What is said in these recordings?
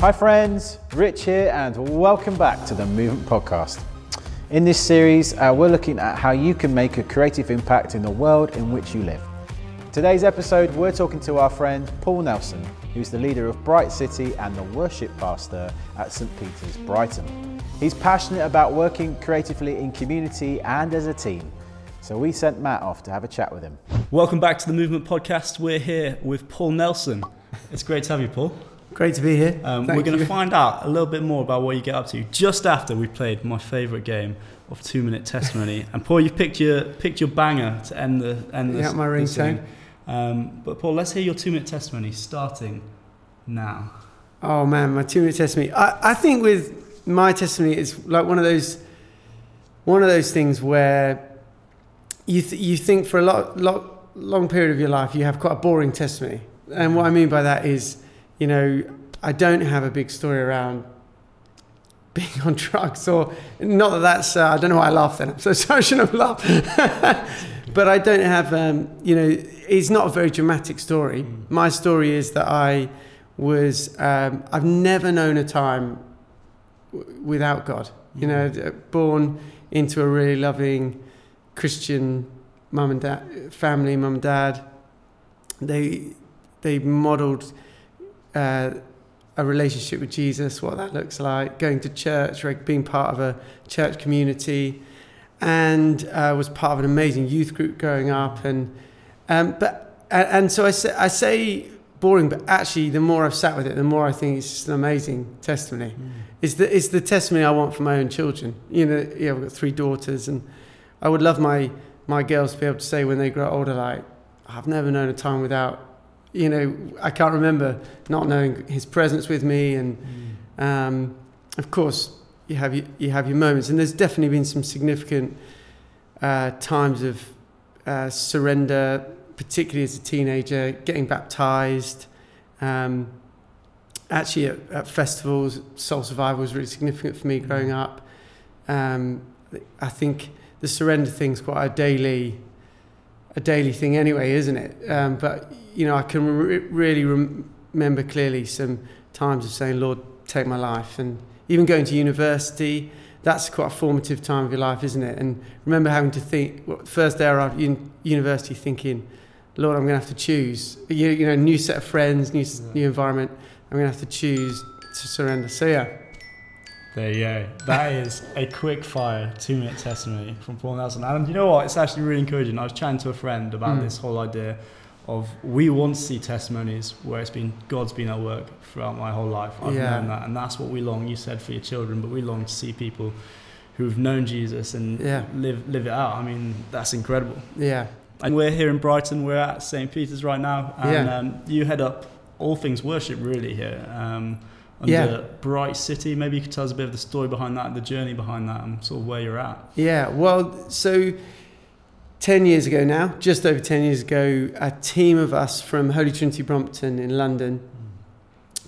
Hi friends, Rich here and welcome back to the Movement Podcast. In this series, we're looking at how you can make a creative impact in the world in which you live. Today's episode, we're talking to our friend Paul Nelson, who's the leader of Bright City and the worship pastor at St. Peter's Brighton. He's passionate about working creatively in community and as a team. So we sent Matt off to have a chat with him. Welcome back to the Movement Podcast. We're here with Paul Nelson. It's great to have you, Paul. Great to be here. We're going to find out a little bit more about what you get up to just after we played my favourite game of 2-minute testimony. And Paul, you've picked your banger to end the. Yeah, my ringtone. But Paul, let's hear your 2-minute testimony starting now. Oh man, my 2-minute testimony. I think with my testimony, it's like one of those things where you think for a long period of your life you have quite a boring testimony. And what I mean by that is, you know, I don't have a big story around being on drugs or not that's, I don't know why I laughed then. I'm so sorry, I shouldn't have laughed. But I don't have, it's not a very dramatic story. My story is that I was, I've never known a time without God. You know, born into a really loving Christian mum and dad. They modelled a relationship with Jesus, what that looks like, going to church, being part of a church community, and was part of an amazing youth group growing up. And so I say boring, but actually the more I've sat with it, the more I think it's just an amazing testimony. Mm. It's the testimony I want for my own children. You know, I've got 3 daughters, and I would love my girls to be able to say when they grow older, like, I've never known a time without, you know, I can't remember not knowing his presence with me. And of course you have your moments, and there's definitely been some significant times of surrender, particularly as a teenager, getting baptized. Actually at festivals, Soul Survival was really significant for me growing up. I think the surrender thing's quite a daily thing anyway, isn't it? But you know, I can really remember clearly some times of saying, Lord, take my life. And even going to university, that's quite a formative time of your life, isn't it? And remember having to think, first day I arrived at university thinking, Lord, I'm going to have to choose. You know, new set of friends, new environment. I'm going to have to choose to surrender. So yeah. There you go. That is a quick fire 2-minute testimony from Paul Nelson. And you know what? It's actually really encouraging. I was chatting to a friend about this whole idea of we want to see testimonies where it's been God's been at work throughout my whole life. I've known that, and that's what we long. You said for your children, but we long to see people who've known Jesus and live it out. I mean, that's incredible. Yeah. And we're here in Brighton. We're at St. Peter's right now, and you head up all things worship really here. Under Bright City. Maybe you could tell us a bit of the story behind that, the journey behind that, and sort of where you're at. Yeah, well, so 10 years ago now, just over 10 years ago, a team of us from Holy Trinity Brompton in London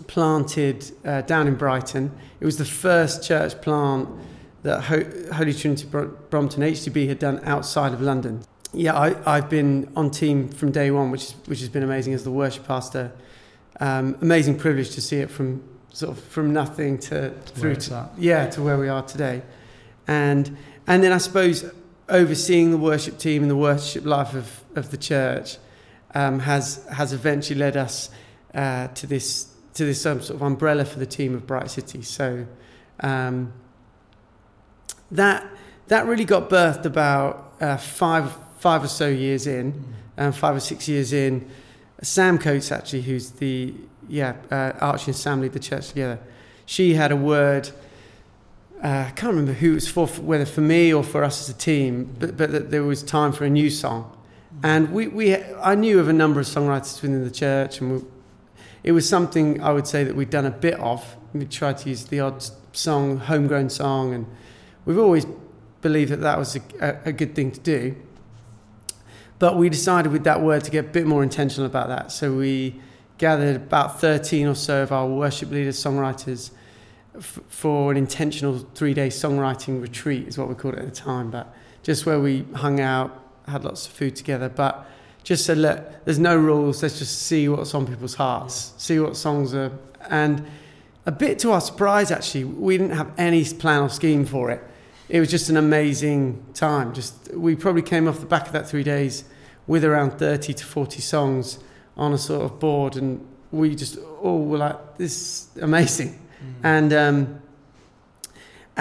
planted down in Brighton. It was the first church plant that Holy Trinity Brompton, HTB, had done outside of London. Yeah, I've been on team from day one, which has been amazing as the worship pastor. Amazing privilege to see it from sort of from nothing to where we are today, and then I suppose overseeing the worship team and the worship life of the church has eventually led us to this sort of umbrella for the team of Bright City. So that really got birthed about five or 6 years in. Sam Coates, actually, who's the Archie and Sam lead the church together. She had a word. I can't remember who it was for, whether for me or for us as a team, but that there was time for a new song. And I knew of a number of songwriters within the church, and it was something I would say that we'd done a bit of. We tried to use the odd song, homegrown song, and we've always believed that was a good thing to do. But we decided with that word to get a bit more intentional about that. So we gathered about 13 or so of our worship leaders, songwriters, for an intentional 3-day songwriting retreat, is what we called it at the time. But just where we hung out, had lots of food together. But just said, look, there's no rules. Let's just see what's on people's hearts, see what songs are. And a bit to our surprise, actually, we didn't have any plan or scheme for it. It was just an amazing time. We probably came off the back of that 3 days with around 30 to 40 songs on a sort of board, and we just all were like, this is amazing. Mm-hmm.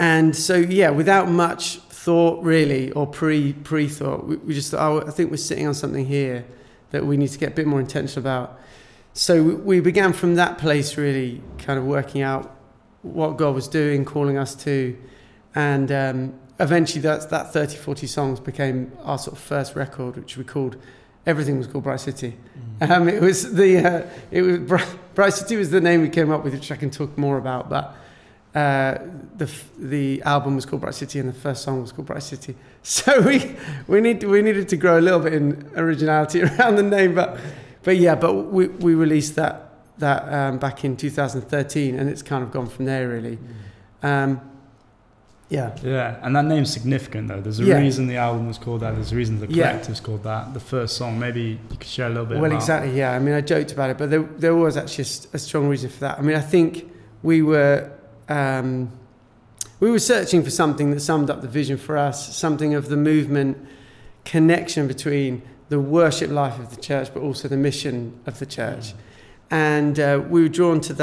And so, yeah, without much thought really, or pre-thought, we just thought, oh, I think we're sitting on something here that we need to get a bit more intentional about. So we began from that place, really kind of working out what God was doing, calling us to, and eventually that 30, 40 songs became our sort of first record, which we called, everything was called Bright City. Mm-hmm. Bright City was the name we came up with, which I can talk more about, but the album was called Bright City and the first song was called Bright City. So we needed to grow a little bit in originality around the name, but we released that back in 2013, and it's kind of gone from there, really. Yeah, and that name's significant, though. There's a reason the album was called that. There's a reason the collective's called that. The first song, maybe you could share a little bit about. Well, exactly, yeah. I mean, I joked about it, but there was actually a strong reason for that. I mean, I think we were searching for something that summed up the vision for us, something of the movement, connection between the worship life of the church, but also the mission of the church. And we were drawn to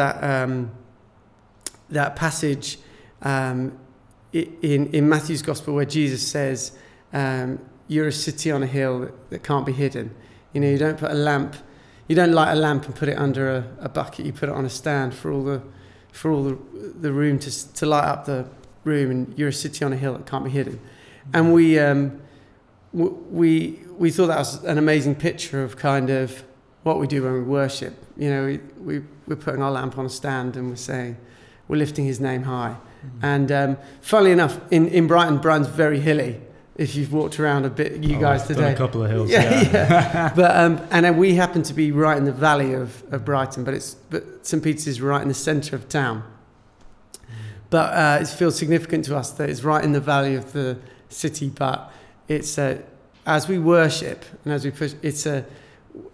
that passage in Matthew's Gospel, where Jesus says, you're a city on a hill that can't be hidden. You know, you don't light a lamp and put it under a bucket, you put it on a stand for all the room to light up the room, and you're a city on a hill that can't be hidden. And we thought that was an amazing picture of kind of what we do when we worship. You know, we're putting our lamp on a stand and we're saying, we're lifting his name high. Mm-hmm. And funnily enough, in Brighton's very hilly. If you've walked around a bit, guys today, done a couple of hills, yeah. But and then we happen to be right in the valley of Brighton, but St. Peter's is right in the centre of town. But it feels significant to us that it's right in the valley of the city. But it's as we worship and as we push,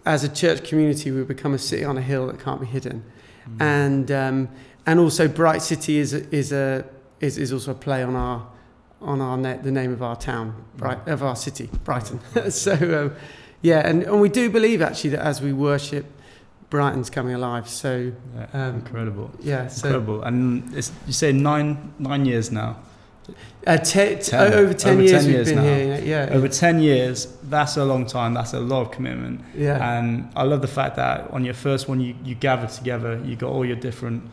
as a church community, we become a city on a hill that can't be hidden. Mm. And also, Bright City is also a play on the name of our town, of our city, Brighton. So, and we do believe, actually, that as we worship, Brighton's coming alive. So incredible. Yeah, so, incredible. And you say nine years now. Over ten years we've been here. Yeah. Over 10 years. That's a long time. That's a lot of commitment. Yeah. And I love the fact that on your first one, you gathered together. You got all your different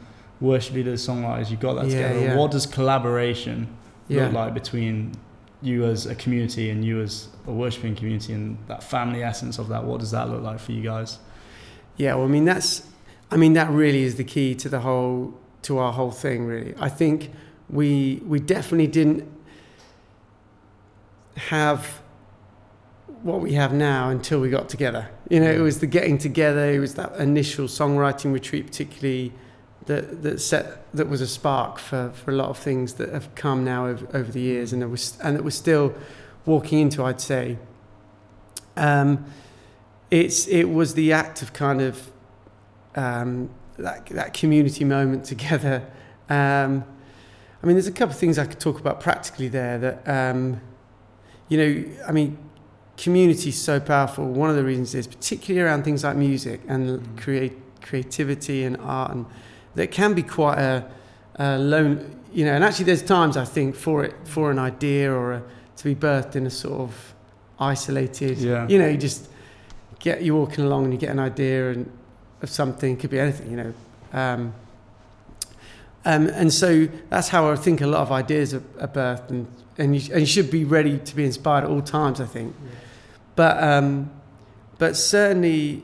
worship leaders, songwriters. You got that together. Yeah. What does collaboration look like between you as a community and you as a worshiping community, and that family essence of that? What does that look like for you guys? Yeah, well, I mean that really is the key to our whole thing, really. I think we definitely didn't have what we have now until we got together. You know, it was the getting together, it was that initial songwriting retreat particularly that was a spark for a lot of things that have come now over the years, and that we're still walking into, I'd say. It was the act of kind of that community moment together. I mean, there's a couple of things I could talk about practically there that, community is so powerful. One of the reasons is particularly around things like music and creativity and art, and that can be quite a lone, you know. And actually, there's times I think for an idea or to be birthed in a sort of isolated. Yeah. You know, you just you're walking along and you get an idea and of something, could be anything, you know. And so that's how I think a lot of ideas are birthed, and you should be ready to be inspired at all times, I think. Yeah. But certainly,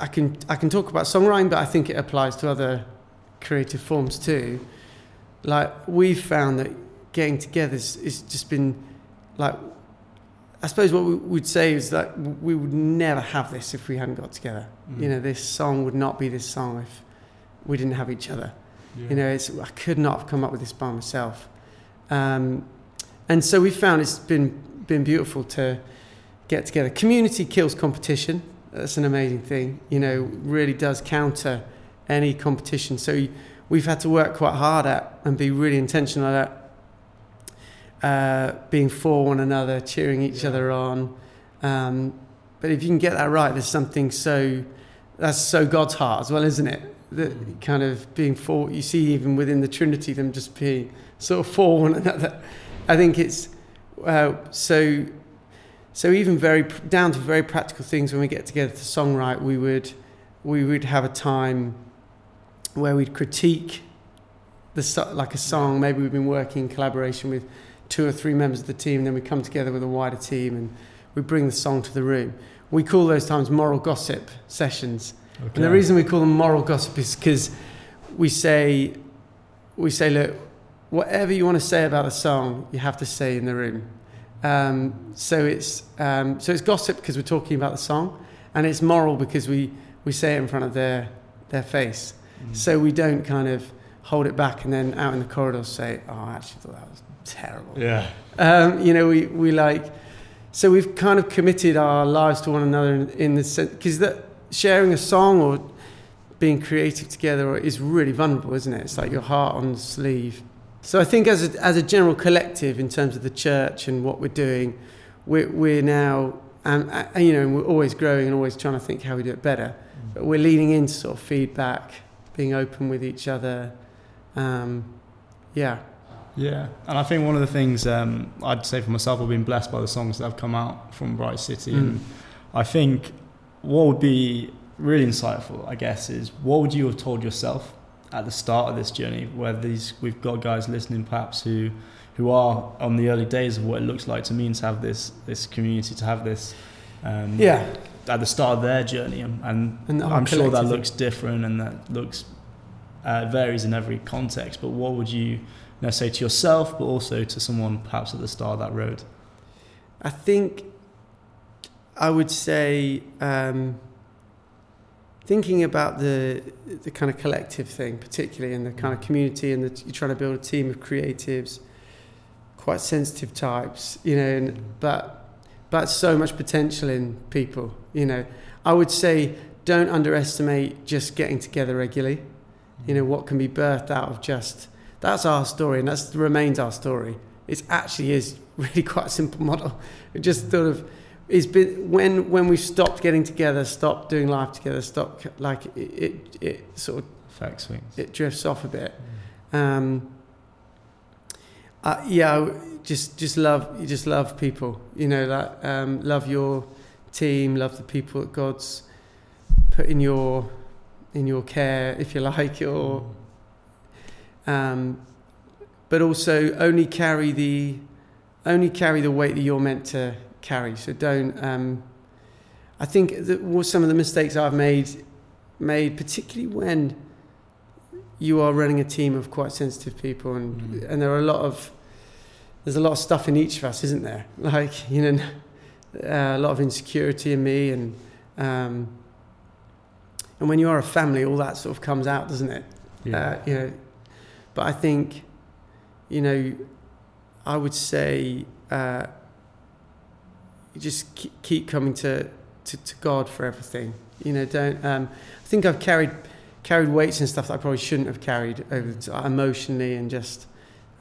I can talk about songwriting, but I think it applies to other creative forms too. Like, we've found that getting together has just been like, I suppose what we would say is that we would never have this if we hadn't got together. Mm. You know, this song would not be this song if we didn't have each other. Yeah. You know, I could not have come up with this by myself. And so we found it's been beautiful to get together. Community kills competition. That's an amazing thing. You know, really does counter any competition. So we've had to work quite hard at and be really intentional at being for one another, cheering each other on. But if you can get that right, there's something that's God's heart as well, isn't it? That kind of being for, you see even within the Trinity, them just being sort of for one another. I think it's so even very down to very practical things. When we get together to songwrite, we would have a time where we'd critique like a song. Maybe we've been working in collaboration with 2 or 3 members of the team, and then we come together with a wider team and we bring the song to the room. We call those times moral gossip sessions. Okay. And the reason we call them moral gossip is because we say, look, whatever you want to say about a song, you have to say in the room. So it's gossip because we're talking about the song, and it's moral because we say it in front of their face. Mm. So we don't kind of hold it back and then out in the corridor say, oh, I actually thought that was terrible. Yeah. So we've kind of committed our lives to one another in the sense, because that sharing a song or being creative together is really vulnerable, isn't it? It's like your heart on the sleeve. So I think as a general collective in terms of the church and what we're doing, we're now, and we're always growing and always trying to think how we do it better. But we're leaning into sort of feedback, being open with each other. Yeah, and I think one of the things I'd say for myself, I've been blessed by the songs that have come out from Bright City. Mm. And I think what would be really insightful, I guess, is what would you have told yourself at the start of this journey, where we've got guys listening perhaps who are on the early days of what it looks like to mean to have this community, to have this at the start of their journey, and I'm sure that looks different and that looks varies in every context, but what would you say to yourself but also to someone perhaps at the start of that road? I think I would say thinking about the kind of collective thing, particularly in the kind of community, and you're trying to build a team of creatives, quite sensitive types, but so much potential in people. I would say don't underestimate just getting together regularly. What can be birthed out of just that's our story, and that remains our story. It actually is really quite a simple model. It just sort of. It's been when we stopped getting together, stopped doing life together, stopped like it sort of fact swings. It drifts off a bit. Mm. Just love people. Love your team, love the people that God's put in your care, if you like, or but also only carry the weight that you're meant to carry. So don't I think that some of the mistakes I've made particularly when you are running a team of quite sensitive people, and and there's a lot of stuff in each of us, isn't there, like a lot of insecurity in me, and when you are a family, all that sort of comes out, doesn't it? But I think I would say you just keep coming to God for everything. Don't. I think I've carried weights and stuff that I probably shouldn't have carried over emotionally, and just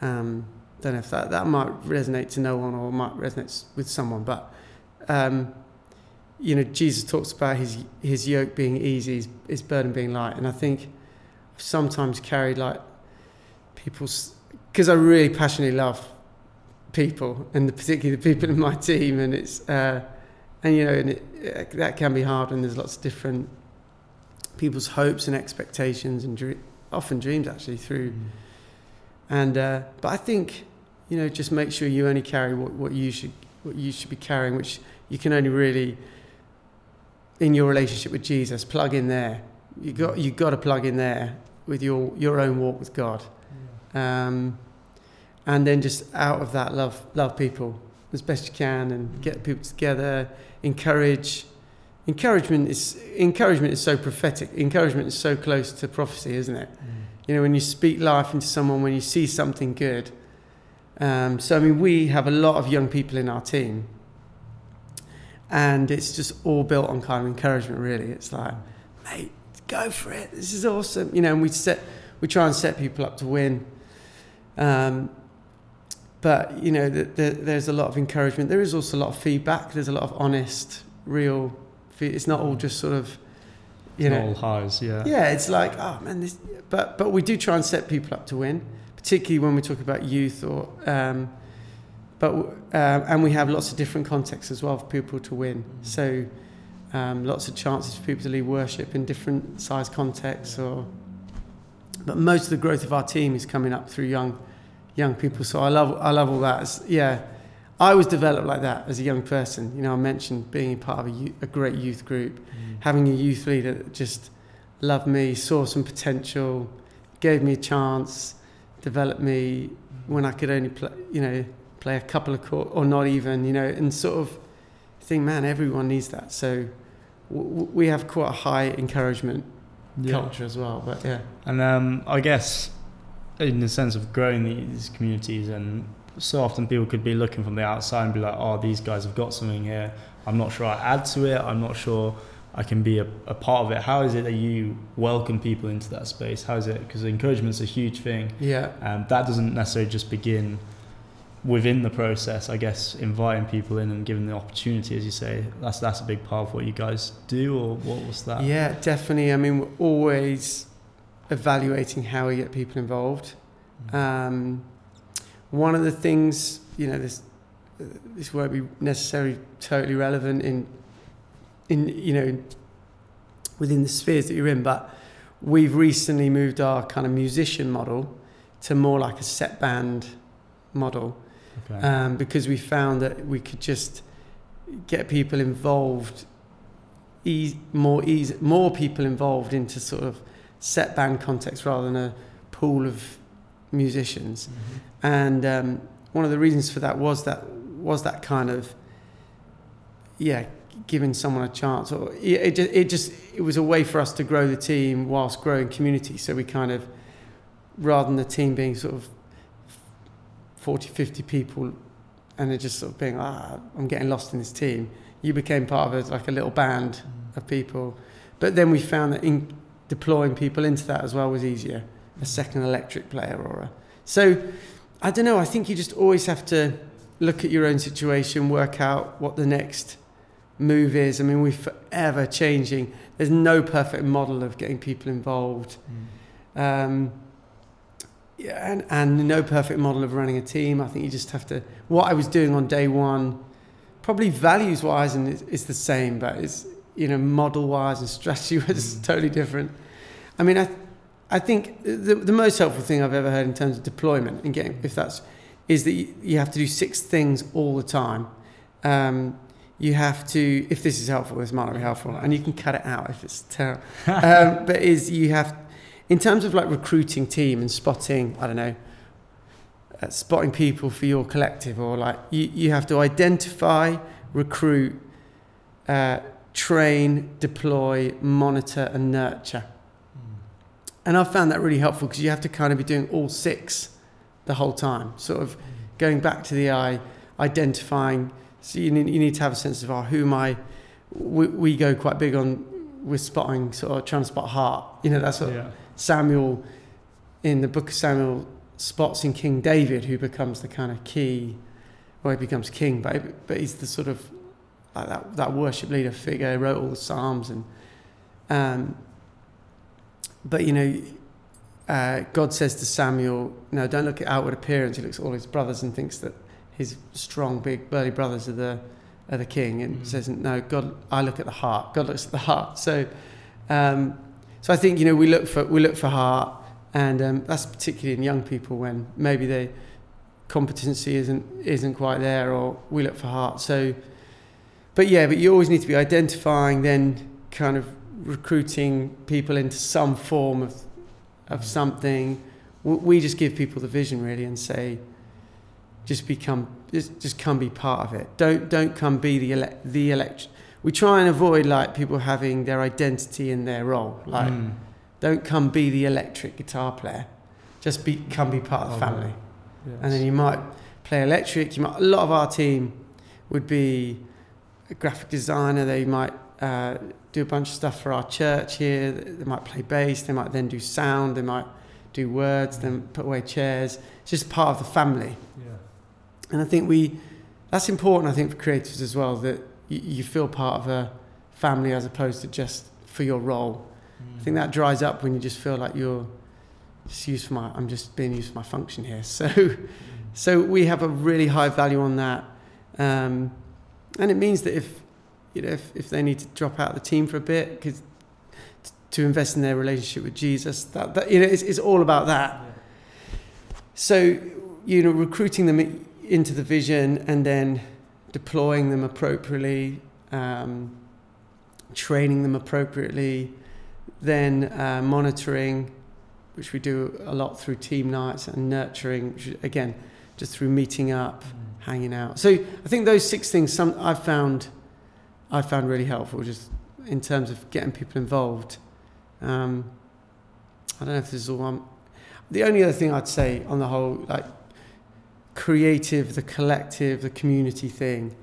don't know if that might resonate to no one or might resonate with someone. But Jesus talks about his yoke being easy, his burden being light, and I think I've sometimes carried like people's, because I really passionately love people, and particularly the people in my team, and it's that can be hard, and there's lots of different people's hopes and expectations and often dreams actually through and but I think just make sure you only carry what you should be carrying, which you can only really in your relationship with Jesus plug in there. You got to plug in there with your own walk with God. And then just out of that, love people as best you can, and get people together. Encouragement is so prophetic. Encouragement is so close to prophecy, isn't it? Mm. When you speak life into someone, when you see something good. We have a lot of young people in our team, and it's just all built on kind of encouragement. Really, it's like, mate, go for it. This is awesome. And we set. we try and set people up to win. But, you know, there's a lot of encouragement. There is also a lot of feedback. There's a lot of honest, real feedback. It's not all just sort of, you know. All highs, yeah. Yeah, it's like, oh, man, this... But we do try and set people up to win, particularly when we talk about youth or... and we have lots of different contexts as well for people to win. So lots of chances for people to lead worship in different size contexts. But most of the growth of our team is coming up through young people. So I love all that. I was developed like that as a young person. You know, I mentioned being part of a great youth group, having a youth leader that just loved me, saw some potential, gave me a chance, developed me when I could only play a couple of chords, or not even, and sort of think, man, everyone needs that. So we have quite a high encouragement culture as well. But yeah. And I guess in the sense of growing these communities, and so often people could be looking from the outside and be like, oh, these guys have got something here. I'm not sure I add to it. I'm not sure I can be a part of it. How is it that you welcome people into that space? How is it? Because encouragement's a huge thing. Yeah. And that doesn't necessarily just begin within the process, I guess, inviting people in and giving the opportunity, as you say, that's a big part of what you guys do, or what was that? Yeah, definitely. I mean, we're always evaluating how we get people involved. One of the things, this won't be necessarily totally relevant in within the spheres that you're in, but we've recently moved our kind of musician model to more like a set band model. Okay. Because we found that we could just get people involved, more people involved into sort of set band context rather than a pool of musicians. Mm-hmm. And one of the reasons for that was that kind of giving someone a chance, or it was a way for us to grow the team whilst growing community. So we kind of, rather than the team being sort of 40, 50 people, and they're just sort of being, I'm getting lost in this team. You became part of a little band of people. But then we found that in deploying people into that as well was easier. A second electric player So, I don't know, I think you just always have to look at your own situation, work out what the next move is. I mean, we're forever changing. There's no perfect model of getting people involved. And no perfect model of running a team. I think you just have to... What I was doing on day one, probably values-wise, and it's the same, but it's, model-wise and strategy-wise, totally different. I mean, I think the most helpful thing I've ever heard in terms of deployment and getting, is that you have to do 6 things all the time. You have to... If this is helpful, this might not be helpful, and you can cut it out if it's terrible. In terms of like recruiting team and spotting, spotting people for your collective, or like you have to identify, recruit, train, deploy, monitor and nurture. And I found that really helpful because you have to kind of be doing all 6 the whole time, sort of going back to the eye, identifying. So you need to have a sense of, who am I? We go quite big on with spotting, sort of trying to spot heart. That's sort of... Samuel, in the book of Samuel, spots in King David, who becomes the kind of key, he becomes king, but he's the sort of, like that worship leader figure, wrote all the Psalms, and God says to Samuel, no, don't look at outward appearance. He looks at all his brothers and thinks that his strong, big, burly brothers are the king, and says, no, God, I look at the heart. God looks at the heart. So, so I think we look for heart, and that's particularly in young people when maybe their competency isn't quite there, or we look for heart. So, but you always need to be identifying, then kind of recruiting people into some form of something. We just give people the vision really and say, just come be part of it. Don't come be the election. We try and avoid like people having their identity in their role. Like, don't come be the electric guitar player. Just come be part of the family. Yes. And then you might play electric. A lot of our team would be a graphic designer. They might do a bunch of stuff for our church here. They might play bass. They might then do sound. They might do words, then put away chairs. It's just part of the family. Yeah. And I think that's important, I think, for creatives as well, that you feel part of a family as opposed to just for your role. Mm. I think that dries up when you just feel like you're just used for I'm just being used for my function here. So we have a really high value on that. And it means that if they need to drop out of the team for a bit, because to invest in their relationship with Jesus, it's all about that. Yeah. So, recruiting them into the vision and then deploying them appropriately, training them appropriately, then monitoring, which we do a lot through team nights, and nurturing, which again, just through meeting up, hanging out. So I think those six things I found really helpful, just in terms of getting people involved. I don't know if this is all one. The only other thing I'd say on the whole, like creative, the collective, the community thing,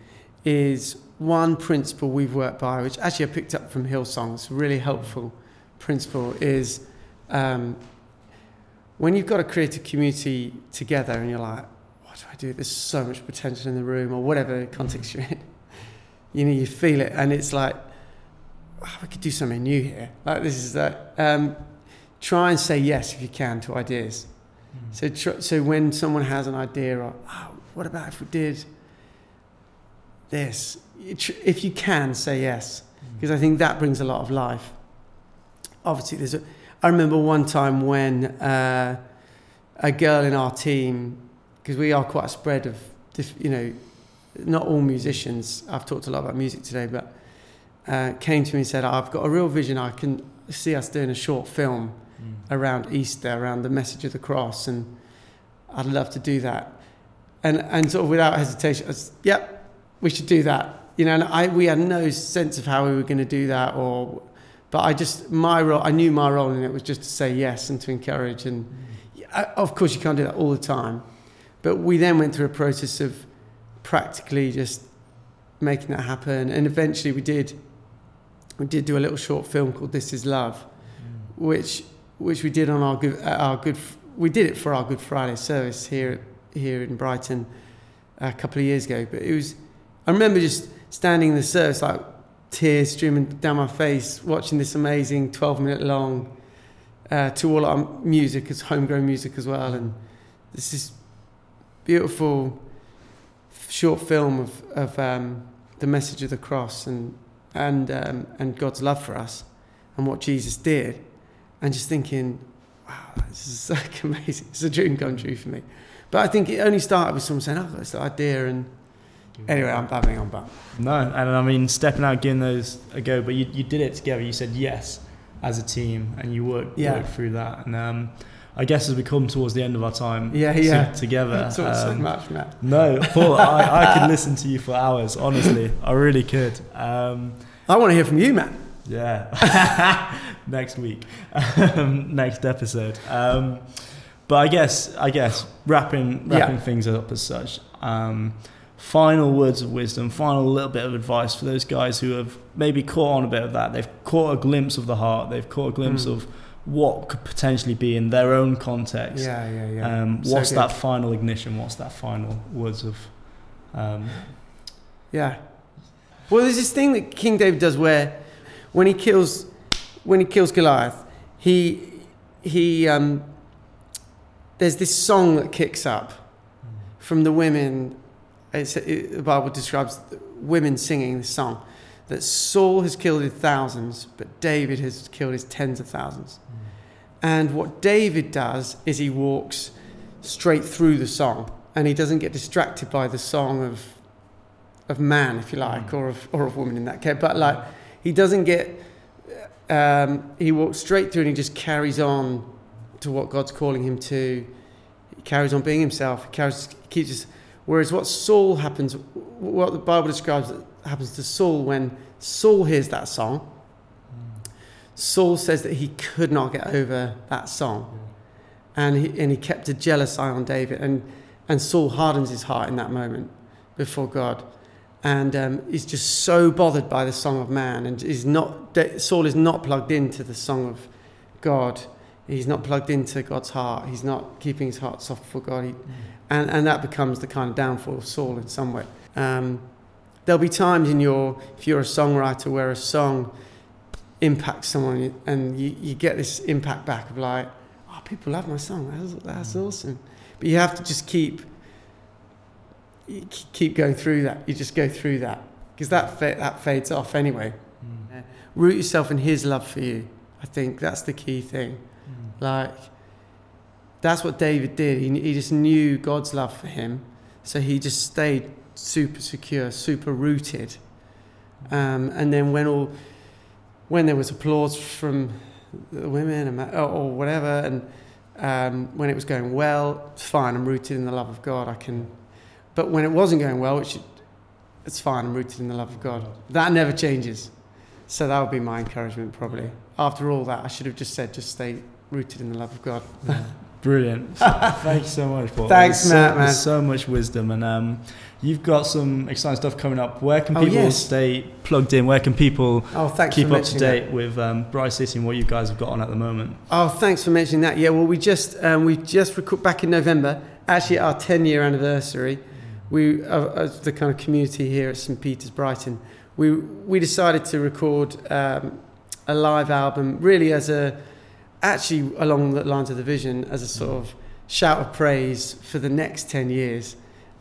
is one principle we've worked by, which actually I picked up from Hillsong. It's a really helpful principle, is when you've got a creative community together and you're like, what do I do? There's so much potential in the room, or whatever context you're in. You feel it, and it's like, oh, we could do something new here. Like this is that. Try and say yes if you can to ideas. Mm. So when someone has an idea, or what about if we did this? If you can, say yes, because I think that brings a lot of life. Obviously, I remember one time when a girl in our team, because we are quite a spread of, not all musicians. I've talked a lot about music today, but. Came to me and said, I've got a real vision. I can see us doing a short film around Easter, around the message of the cross, and I'd love to do that. And sort of without hesitation, I was, yep, we should do that. We had no sense of how we were going to do that, but I knew my role in it was just to say yes and to encourage. And of course you can't do that all the time, but we then went through a process of practically just making that happen, and eventually we did do a little short film called This Is Love, which we did on for our Good Friday service here in Brighton a couple of years ago. But it was, I remember just standing in the service, like tears streaming down my face, watching this amazing 12-minute long to all our music, as homegrown music as well, and this is beautiful short film of the message of the cross and God's love for us and what Jesus did, and just thinking, wow, this is like amazing. It's a dream come true for me. But I think it only started with someone saying, I've got this idea, and anyway, I'm babbling on back. No, and I mean, stepping out, giving those a go, but you did it together. You said yes as a team, and you worked through that. And I guess as we come towards the end of our time together. That's so much, Matt. No, Paul, I could listen to you for hours, honestly. I really could. I want to hear from you, Matt. Yeah. Next week. Next episode. But I guess wrapping things up as such. Final words of wisdom, final little bit of advice for those guys who have maybe caught on a bit of that. They've caught a glimpse of the heart. They've caught a glimpse of what could potentially be in their own context. Yeah. What's that final ignition? What's that final words of... Yeah. Well, there's this thing that King David does where when he kills Goliath, he there's this song that kicks up from the women. The Bible describes women singing this song, that Saul has killed his thousands, but David has killed his tens of thousands. And what David does is he walks straight through the song, and he doesn't get distracted by the song of man, if you like, or of woman in that case. But like, he doesn't get, he walks straight through, and he just carries on to what God's calling him to. He carries on being himself. Whereas what the Bible describes happens to Saul when Saul hears that song, Saul says that he could not get over that song, and he kept a jealous eye on David, and Saul hardens his heart in that moment before God, and is just so bothered by the song of man, and Saul is not plugged into the song of God, He's not plugged into God's heart. He's not keeping his heart soft for God. And that becomes the kind of downfall of Saul in some way. There'll be times if you're a songwriter where a song impacts someone and you get this impact back of like, oh, people love my song. That's awesome. But you have to just keep going through that. You just go through that because that fades off anyway. Root yourself in His love for you. I think that's the key thing. Like, that's what David did. He just knew God's love for him. So he just stayed super secure, super rooted. And then when there was applause from the women or whatever, and when it was going well, it's fine, I'm rooted in the love of God. But when it wasn't going well, it's fine, I'm rooted in the love of God. That never changes. So that would be my encouragement, probably. After all that, I should have just said, just stay rooted in the love of God. Yeah. Brilliant. Thank you so much, Paul. Thanks, Matt, man. There's so much wisdom, and you've got some exciting stuff coming up. Where can people stay plugged in? Where can people keep up to date with Bright City and what you guys have got on at the moment? Oh, thanks for mentioning that. Yeah, well, we just recorded back in November, actually our 10-year anniversary. We, as the kind of community here at St. Peter's Brighton, we decided to record a live album, really actually along the lines of the vision, as a sort of shout of praise for the next 10 years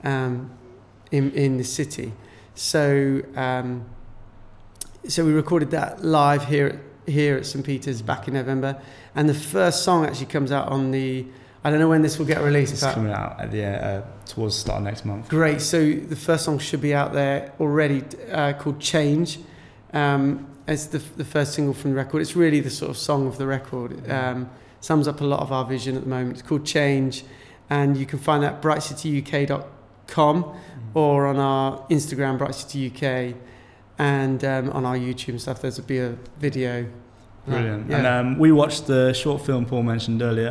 in the city. So so we recorded that live here at St. Peter's back in November, and the first song actually comes out on the, I don't know when this will get released. It's coming out at the towards the start of next month. Great, so the first song should be out there already, called Change. It's the first single from the record. It's really the sort of song of the record. It sums up a lot of our vision at the moment. It's called Change, and you can find that at brightcityuk.com or on our Instagram, brightcityuk, and on our YouTube and stuff. There'll be a video. Brilliant. Yeah. And we watched the short film Paul mentioned earlier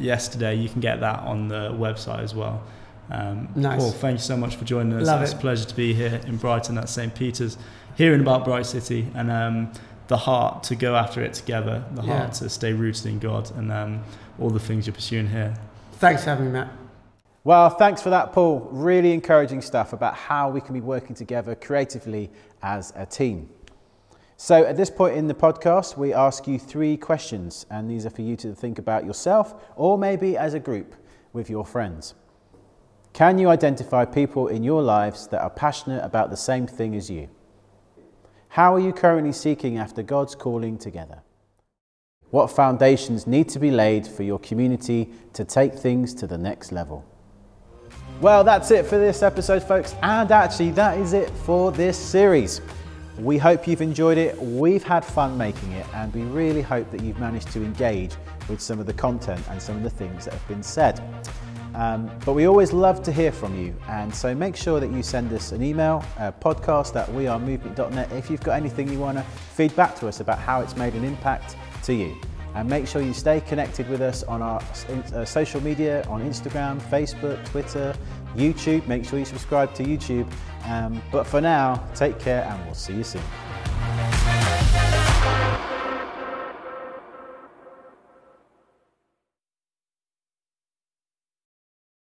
yesterday. You can get that on the website as well. Nice. Paul, thank you so much for joining us. It's a pleasure to be here in Brighton at St. Peter's, hearing about Bright City and the heart to go after it together, the heart to stay rooted in God, and all the things you're pursuing here. Thanks for having me, Matt. Well, thanks for that, Paul. Really encouraging stuff about how we can be working together creatively as a team. So at this point in the podcast, we ask you three questions, and these are for you to think about yourself or maybe as a group with your friends. Can you identify people in your lives that are passionate about the same thing as you? How are you currently seeking after God's calling together? What foundations need to be laid for your community to take things to the next level? Well, that's it for this episode, folks. And actually, that is it for this series. We hope you've enjoyed it. We've had fun making it, and we really hope that you've managed to engage with some of the content and some of the things that have been said. But we always love to hear from you, and so make sure that you send us an email, podcast@wearemovement.net, if you've got anything you want to feed back to us about how it's made an impact to you. And make sure you stay connected with us on our social media, on Instagram, Facebook, Twitter, YouTube. Make sure you subscribe to YouTube. But for now, take care, and we'll see you soon.